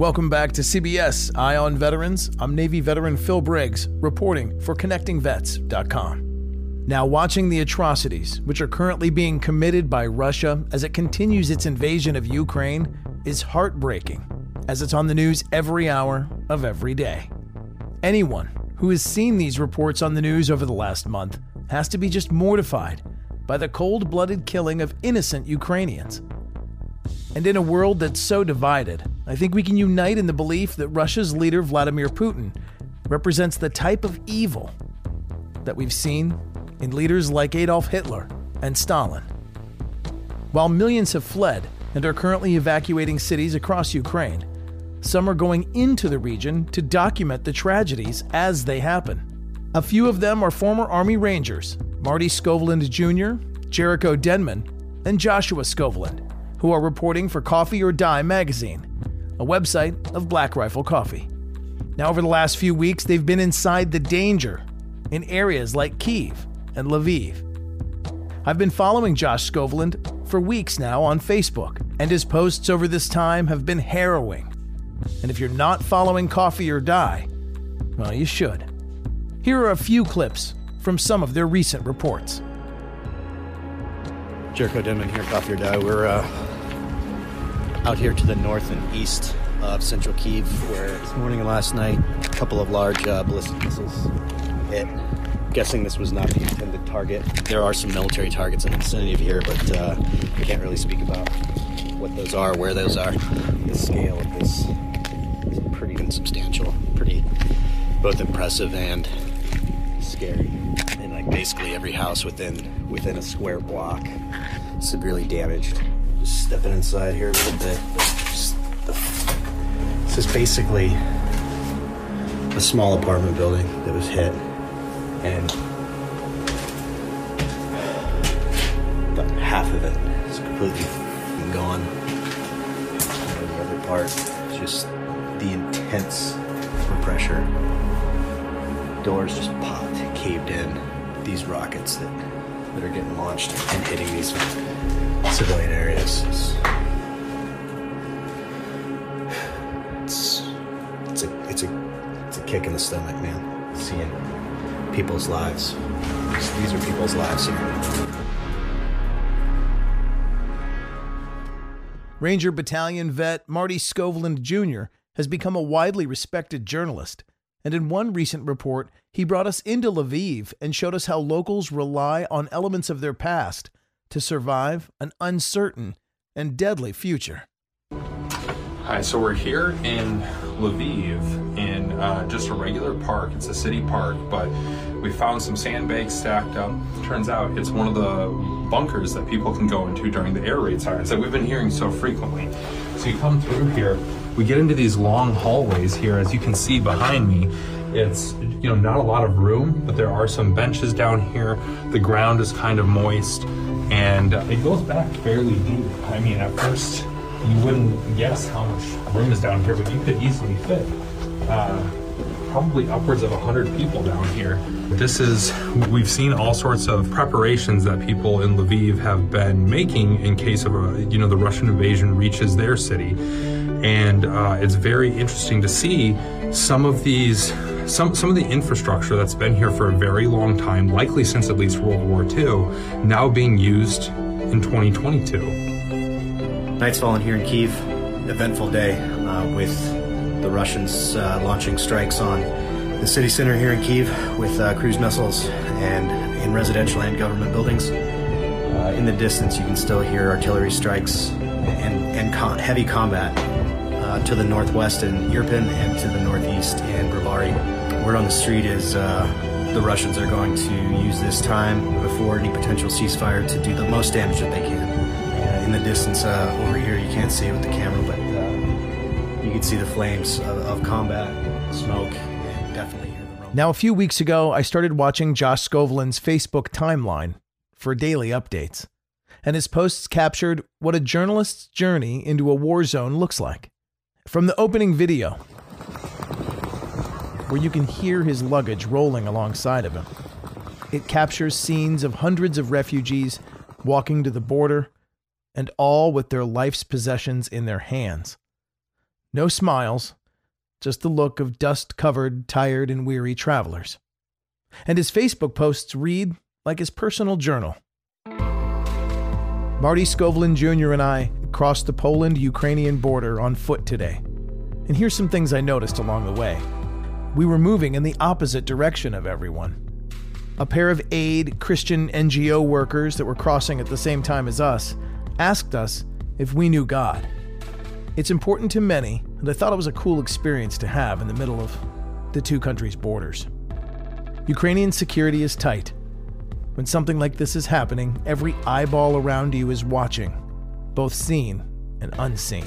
Welcome back to CBS Ion Veterans. I'm Navy veteran Phil Briggs, reporting for ConnectingVets.com. Now watching the atrocities which are currently being committed by Russia as it continues its invasion of Ukraine is heartbreaking, as it's on the news every hour of every day. Anyone who has seen these reports on the news over the last month has to be just mortified by the cold-blooded killing of innocent Ukrainians. And in a world that's so divided, I think we can unite in the belief that Russia's leader, Vladimir Putin, represents the type of evil that we've seen in leaders like Adolf Hitler and Stalin. While millions have fled and are currently evacuating cities across Ukraine, some are going into the region to document the tragedies as they happen. A few of them are former Army Rangers, Marty Skovlin Jr., Jericho Denman, and Joshua Scoveland, who are reporting for Coffee or Die magazine, a website of Black Rifle Coffee. Now, over the last few weeks, they've been inside the danger in areas like Kyiv and Lviv. I've been following Josh Scoveland for weeks now on Facebook, and his posts over this time have been harrowing. And if you're not following Coffee or Die, well, you should. Here are a few clips from some of their recent reports. Jericho Denman here, Coffee or Die. We're out here to the north and east of central Kyiv, where this morning and last night a couple of large ballistic missiles hit. I'm guessing this was not the intended target. There are some military targets in the vicinity of here, but we can't really speak about what those are, where those are. The scale of this is pretty insubstantial, pretty both impressive and scary. And like basically every house within a square block severely damaged. Just stepping inside here a little bit. This is basically a small apartment building that was hit, and about half of it is completely gone. And the other part is just the intense pressure. Doors just popped, caved in. These rockets that are getting launched and hitting these civilian areas. It's a kick in the stomach, man. Seeing people's lives. These are people's lives here. Ranger Battalion vet Marty Skovlin Jr. has become a widely respected journalist. And in one recent report, he brought us into Lviv and showed us how locals rely on elements of their past to survive an uncertain and deadly future. Hi, so we're here in Lviv in just a regular park. It's a city park, but we found some sandbags stacked up. Turns out it's one of the bunkers that people can go into during the air raid sirens that we've been hearing so frequently. So you come through here, we get into these long hallways here, as you can see behind me. It's, you know, not a lot of room, but there are some benches down here. The ground is kind of moist, and it goes back fairly deep. I mean, at first you wouldn't guess how much room is down here, but you could easily fit probably upwards of 100 people down here. This is, we've seen all sorts of preparations that people in Lviv have been making in case of a, you know, the Russian invasion reaches their city. And it's very interesting to see some of these, some of the infrastructure that's been here for a very long time, likely since at least World War II, now being used in 2022. Night's fallen here in Kyiv, eventful day with the Russians launching strikes on the city center here in Kyiv with cruise missiles and in residential and government buildings. In the distance, you can still hear artillery strikes and heavy combat to the northwest in Irpin and to the northeast in Bravari. Word on the street is the Russians are going to use this time before any potential ceasefire to do the most damage that they can. In the distance over here, you can't see it with the camera, but you can see the flames of combat, smoke, and definitely hear the rumble. Now, a few weeks ago, I started watching Josh Scoveland's Facebook timeline for daily updates, and his posts captured what a journalist's journey into a war zone looks like. From the opening video, where you can hear his luggage rolling alongside of him, it captures scenes of hundreds of refugees walking to the border, and all with their life's possessions in their hands. No smiles, just the look of dust-covered, tired, and weary travelers. And his Facebook posts read like his personal journal. Marty Skovlin Jr. and I crossed the Poland-Ukrainian border on foot today. And here's some things I noticed along the way. We were moving in the opposite direction of everyone. A pair of aid Christian NGO workers that were crossing at the same time as us asked us if we knew God. It's important to many, and I thought it was a cool experience to have in the middle of the two countries' borders. Ukrainian security is tight. When something like this is happening, every eyeball around you is watching, both seen and unseen.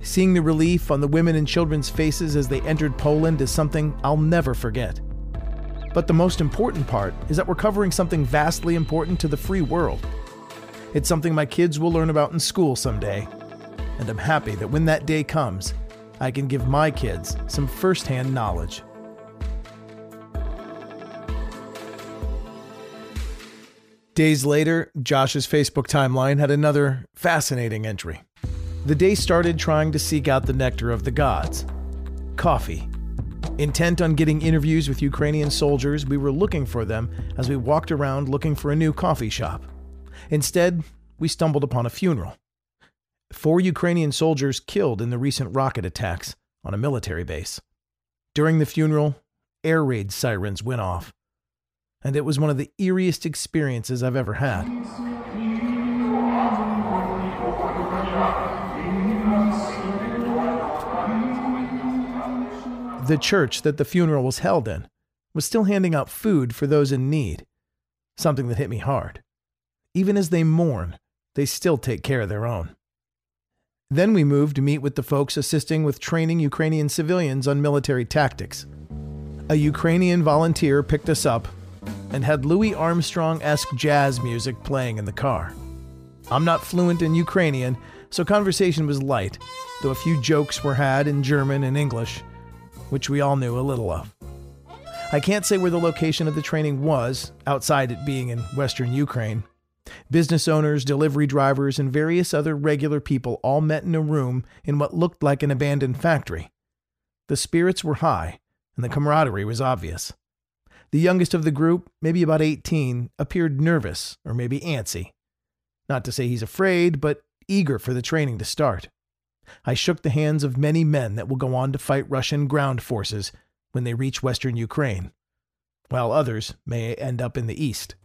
Seeing the relief on the women and children's faces as they entered Poland is something I'll never forget. But the most important part is that we're covering something vastly important to the free world. It's something my kids will learn about in school someday. And I'm happy that when that day comes, I can give my kids some first-hand knowledge. Days later, Josh's Facebook timeline had another fascinating entry. The day started trying to seek out the nectar of the gods, coffee. Intent on getting interviews with Ukrainian soldiers, we were looking for them as we walked around looking for a new coffee shop. Instead, we stumbled upon a funeral. 4 Ukrainian soldiers killed in the recent rocket attacks on a military base. During the funeral, air raid sirens went off, and it was one of the eeriest experiences I've ever had. The church that the funeral was held in was still handing out food for those in need, something that hit me hard. Even as they mourn, they still take care of their own. Then we moved to meet with the folks assisting with training Ukrainian civilians on military tactics. A Ukrainian volunteer picked us up and had Louis Armstrong-esque jazz music playing in the car. I'm not fluent in Ukrainian, so conversation was light, though a few jokes were had in German and English, which we all knew a little of. I can't say where the location of the training was, outside it being in Western Ukraine. Business owners, delivery drivers, and various other regular people all met in a room in what looked like an abandoned factory. The spirits were high, and the camaraderie was obvious. The youngest of the group, maybe about 18, appeared nervous, or maybe antsy. Not to say he's afraid, but eager for the training to start. I shook the hands of many men that will go on to fight Russian ground forces when they reach Western Ukraine, while others may end up in the east.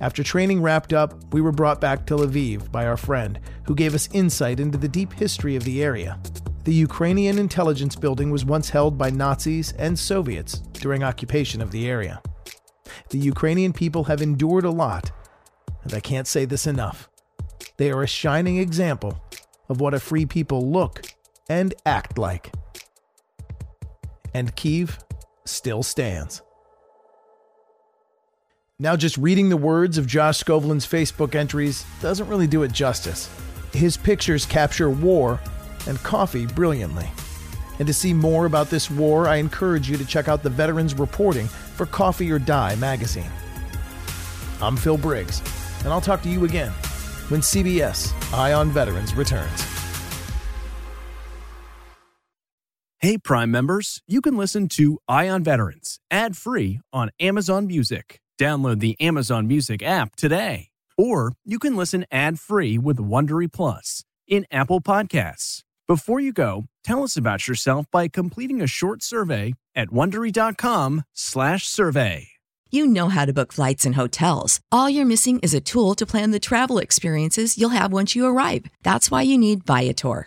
After training wrapped up, we were brought back to Lviv by our friend, who gave us insight into the deep history of the area. The Ukrainian intelligence building was once held by Nazis and Soviets during occupation of the area. The Ukrainian people have endured a lot, and I can't say this enough. They are a shining example of what a free people look and act like. And Kyiv still stands. Now, just reading the words of Josh Scoveland's Facebook entries doesn't really do it justice. His pictures capture war and coffee brilliantly. And to see more about this war, I encourage you to check out the veterans' reporting for Coffee or Die magazine. I'm Phil Briggs, and I'll talk to you again when CBS Eye on Veterans returns. Hey, Prime members, you can listen to Eye on Veterans ad-free on Amazon Music. Download the Amazon Music app today. Or you can listen ad-free with Wondery Plus in Apple Podcasts. Before you go, tell us about yourself by completing a short survey at Wondery.com/survey. You know how to book flights and hotels. All you're missing is a tool to plan the travel experiences you'll have once you arrive. That's why you need Viator.